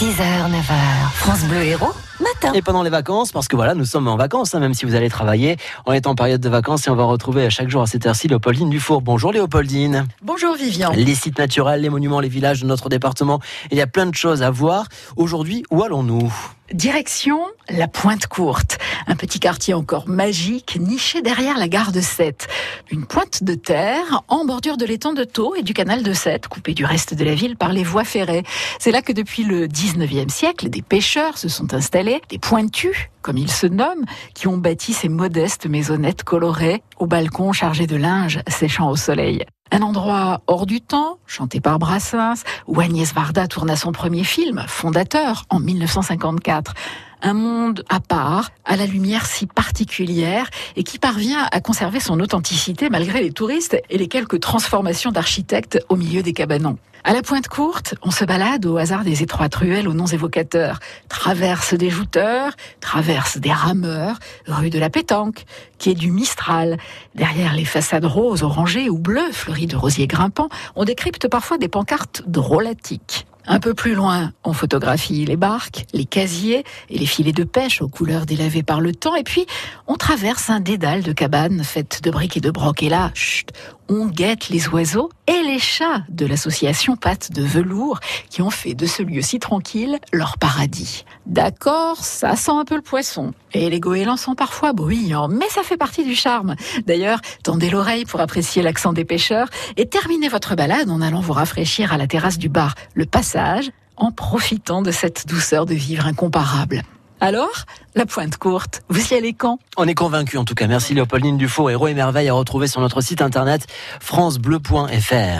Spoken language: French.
6h, 9h, France Bleu Hérault, matin. Et pendant les vacances, parce que voilà, nous sommes en vacances, hein, même si vous allez travailler, on est en période de vacances et on va retrouver à chaque jour à cette heure-ci Léopoldine Dufour. Bonjour Léopoldine. Bonjour Vivian. Les sites naturels, les monuments, les villages de notre département, il y a plein de choses à voir. Aujourd'hui, où allons-nous ? Direction La Pointe Courte, un petit quartier encore magique, niché derrière la gare de Sète. Une pointe de terre en bordure de l'étang de Thau et du canal de Sète, coupé du reste de la ville par les voies ferrées. C'est là que depuis le 19e siècle, des pêcheurs se sont installés, des pointus, comme ils se nomment, qui ont bâti ces modestes maisonnettes colorées, aux balcons chargés de linge séchant au soleil. Un endroit hors du temps, chanté par Brassens, où Agnès Varda tourna son premier film, fondateur, en 1954. Un monde à part, à la lumière si particulière, et qui parvient à conserver son authenticité malgré les touristes et les quelques transformations d'architectes au milieu des cabanons. À la Pointe Courte, on se balade au hasard des étroites ruelles aux noms évocateurs. Traverse des jouteurs, traverse des rameurs, rue de la Pétanque, quai du Mistral. Derrière les façades roses, orangées ou bleues, fleuries de rosiers grimpants, on décrypte parfois des pancartes drôlatiques. Un peu plus loin, on photographie les barques, les casiers et les filets de pêche aux couleurs délavées par le temps. Et puis, on traverse un dédale de cabanes faites de briques et de brocs. Et là, chut, on guette les oiseaux et les chats de l'association Patte de Velours qui ont fait de ce lieu si tranquille leur paradis. D'accord, ça sent un peu le poisson. Et les goélands sont parfois bruyants, mais ça fait partie du charme. D'ailleurs, tendez l'oreille pour apprécier l'accent des pêcheurs et terminez votre balade en allant vous rafraîchir à la terrasse du bar Le Passage, en profitant de cette douceur de vivre incomparable. Alors, La Pointe Courte, vous y allez quand ? On est convaincus en tout cas. Merci Léopoldine Dufour, Hérault et Merveilles à retrouver sur notre site internet francebleu.fr.